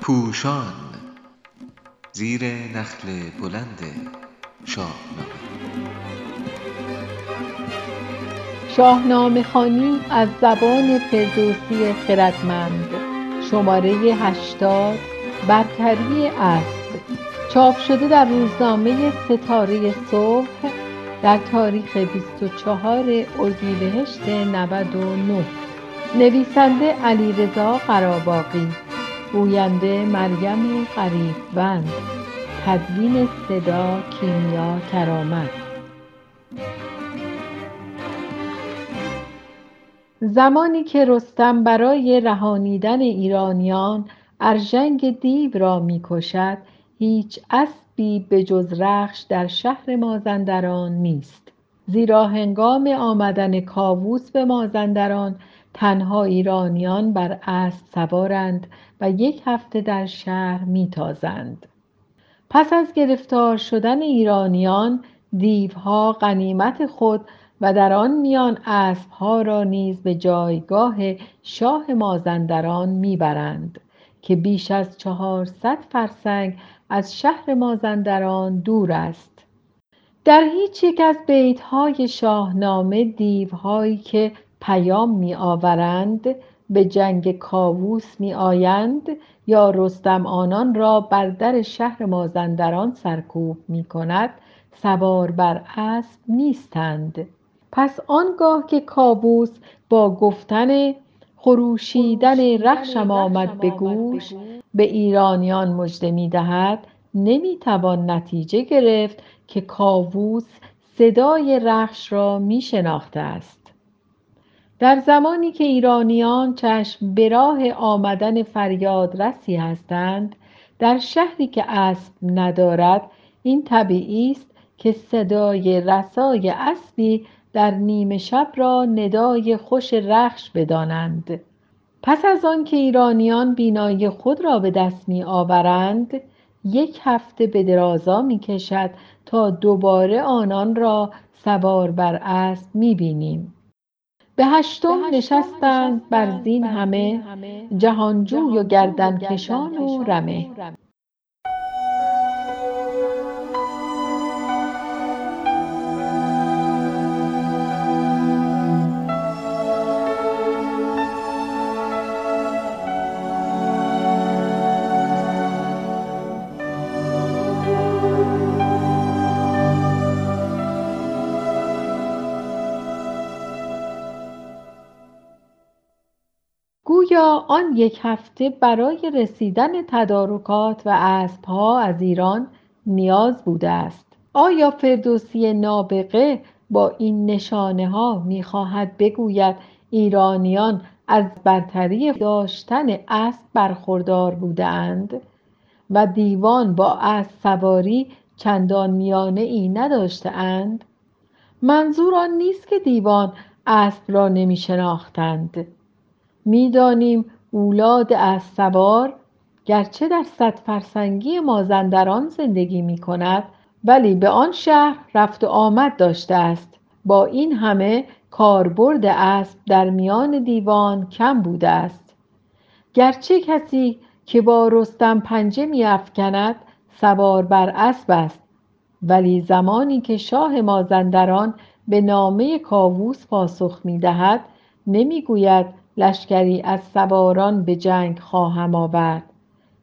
پوشان زیر نخل بلند شاهنامه. شاهنامه خوانی از زبان فردوسی خردمند، شماره 80، برتری اسب، چاپ شده در روزنامه ستاره صبح در تاریخ 24 اردیبهشت 99. نویسنده علیرضا قراباقی، گوینده مریم قریب‌بند، تدوین صدا کیمیا کرامت. زمانی که رستم برای رهانیدن ایرانیان ارجنگ دیو را می‌کشد، هیچ اسبی به جز رخش در شهر مازندران نیست، زیرا هنگام آمدن کاووس به مازندران تنها ایرانیان بر اسب سوارند و یک هفته در شهر میتازند. پس از گرفتار شدن ایرانیان، دیوها غنیمت خود و در آن میان اسبها را نیز به جایگاه شاه مازندران میبرند که بیش از 400 فرسنگ از شهر مازندران دور است. در هیچ یک از بیتهای شاهنامه، دیوهایی که پیام می آورند به جنگ کاووس می آیند یا رستم آنان را بر در شهر مازندران سرکوب می کند، سوار بر اسب نیستند. پس آنگاه که کاووس با گفتن خروشیدن رخشم آمد به گوش به ایرانیان مژده می دهد، نمی توان نتیجه گرفت که کاووس صدای رخش را می شناخته است. در زمانی که ایرانیان چشم به راه آمدن فریادرسی هستند، در شهری که اسب ندارد، این طبیعی است که صدای رسای اسبی در نیمه شب را ندای خوش رخش بدانند. پس از آن که ایرانیان بینایی خود را به دست می آورند، یک هفته به درازا می کشد تا دوباره آنان را سوار بر اسب می بینیم. به هشتم نشستند بر زین همه، جهانجوی و گردنکشان و رمه. گویا آن یک هفته برای رسیدن تدارکات و اسبها از ایران نیاز بوده است. آیا فردوسی نابغه با این نشانه ها میخواهد بگوید ایرانیان از برتری داشتن اسب برخوردار بودند و دیوان با اسب سواری چندان میانه ای نداشته اند؟ منظور آن نیست که دیوان اسب را نمی شناختند. میدانیم اولاد اسب سوار گرچه در 100 فرسنگی مازندران زندگی می کند، ولی به آن شهر رفت و آمد داشته است. با این همه کاربرد اسب در میان دیوان کم بوده است. گرچه کسی که با رستم پنجه می افکند سوار بر اسب است، ولی زمانی که شاه مازندران به نامه کاووس پاسخ می دهد، نمی گوید لشکری از سواران به جنگ خواهم آورد،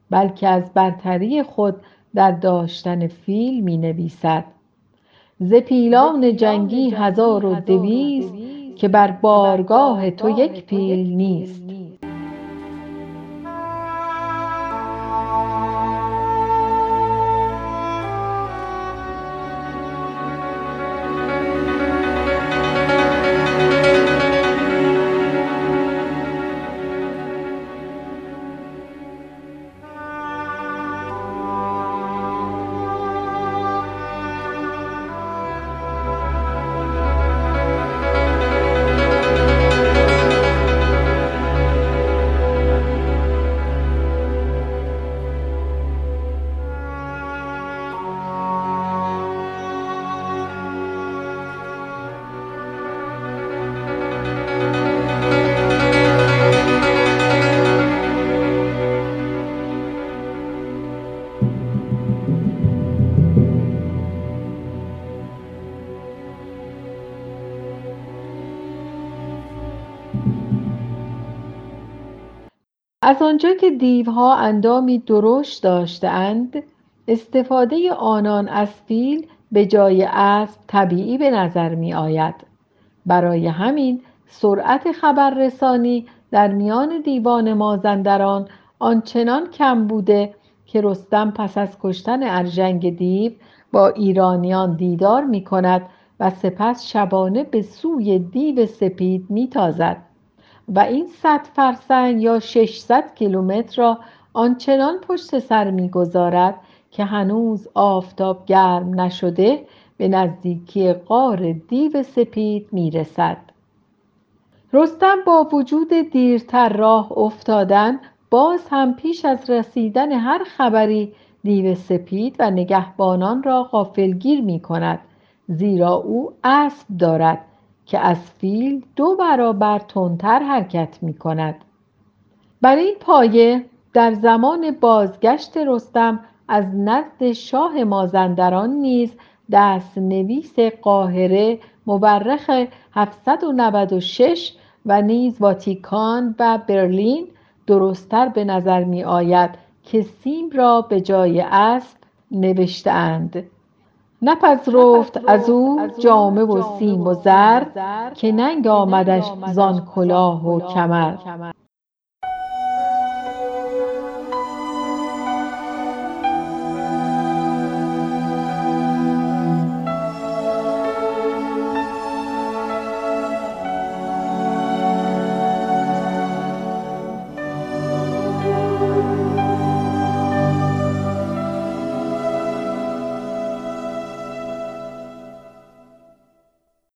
بلکه از برتری خود در داشتن فیل می نویسد. ز پیلان جنگی 1200 که بر بارگاه تو یک پیل نیست. از آنجا که دیوها اندامی درشت داشتند، استفاده آنان از فیل به جای اسب طبیعی به نظر می آید. برای همین سرعت خبررسانی در میان دیوان مازندران آنچنان کم بوده که رستم پس از کشتن ارجنگ دیو با ایرانیان دیدار می کند و سپس شبانه به سوی دیو سپید می تازد و این 100 فرسنگ یا 600 کیلومتر را آنچنان پشت سر می گذارد که هنوز آفتاب گرم نشده به نزدیکی غار دیو سپید می رسد. رستم با وجود دیرتر راه افتادن باز هم پیش از رسیدن هر خبری دیو سپید و نگهبانان را غافلگیر می کند، زیرا او اسب دارد که از فیل 2 برابر تندتر حرکت می کند. بر این پایه در زمان بازگشت رستم از نزد شاه مازندران نیز دست نویس قاهره مورخ 796 و نیز واتیکان و برلین درستر به نظر می آید که سیم را به جای اسب نوشتند. نپذرفت از او جامه و سیم و زر که ننگ آمدش زان کلاه و کمر.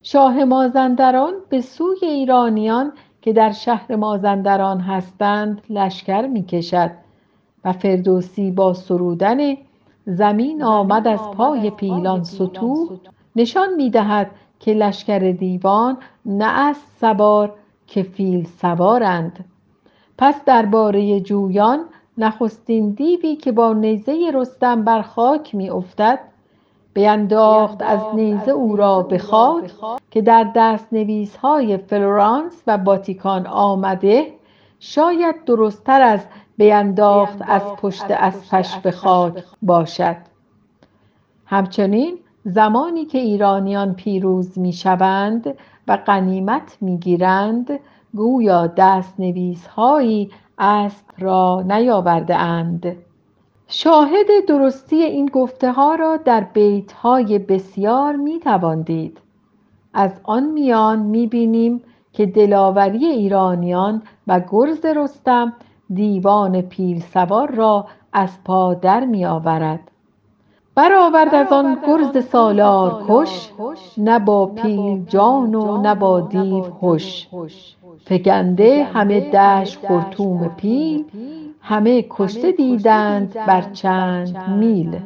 شاه مازندران به سوی ایرانیان که در شهر مازندران هستند لشکر می کشد و فردوسی با سرودن زمین آمد از پای پیلان ستوه نشان می دهد که لشکر دیوان نه اسب سوار که فیل سوارند. پس درباره جویان نخستین دیوی که با نیزه رستم بر خاک می افتد بینداخت از نیزه او را به خاک که در دست نویس های فلورانس و باتیکان آمده شاید درستر از بینداخت از پشت اسبش به خاک باشد. همچنین زمانی که ایرانیان پیروز می شوند و غنیمت می گیرند گویا دست نویس هایی اسب را نیاورده اند. شاهد درستی این گفته ها را در بیت های بسیار می توان دید. از آن میان می بینیم که دلاوری ایرانیان و گرز رستم دیوان پیل سوار را از پا در می آورد. برآورد از آن گرز سالار کش، نه با پیل جان و نه با دیو هوش. فگنده همه دشت خرطوم پیل، همه کشته دیدند بر چند میل.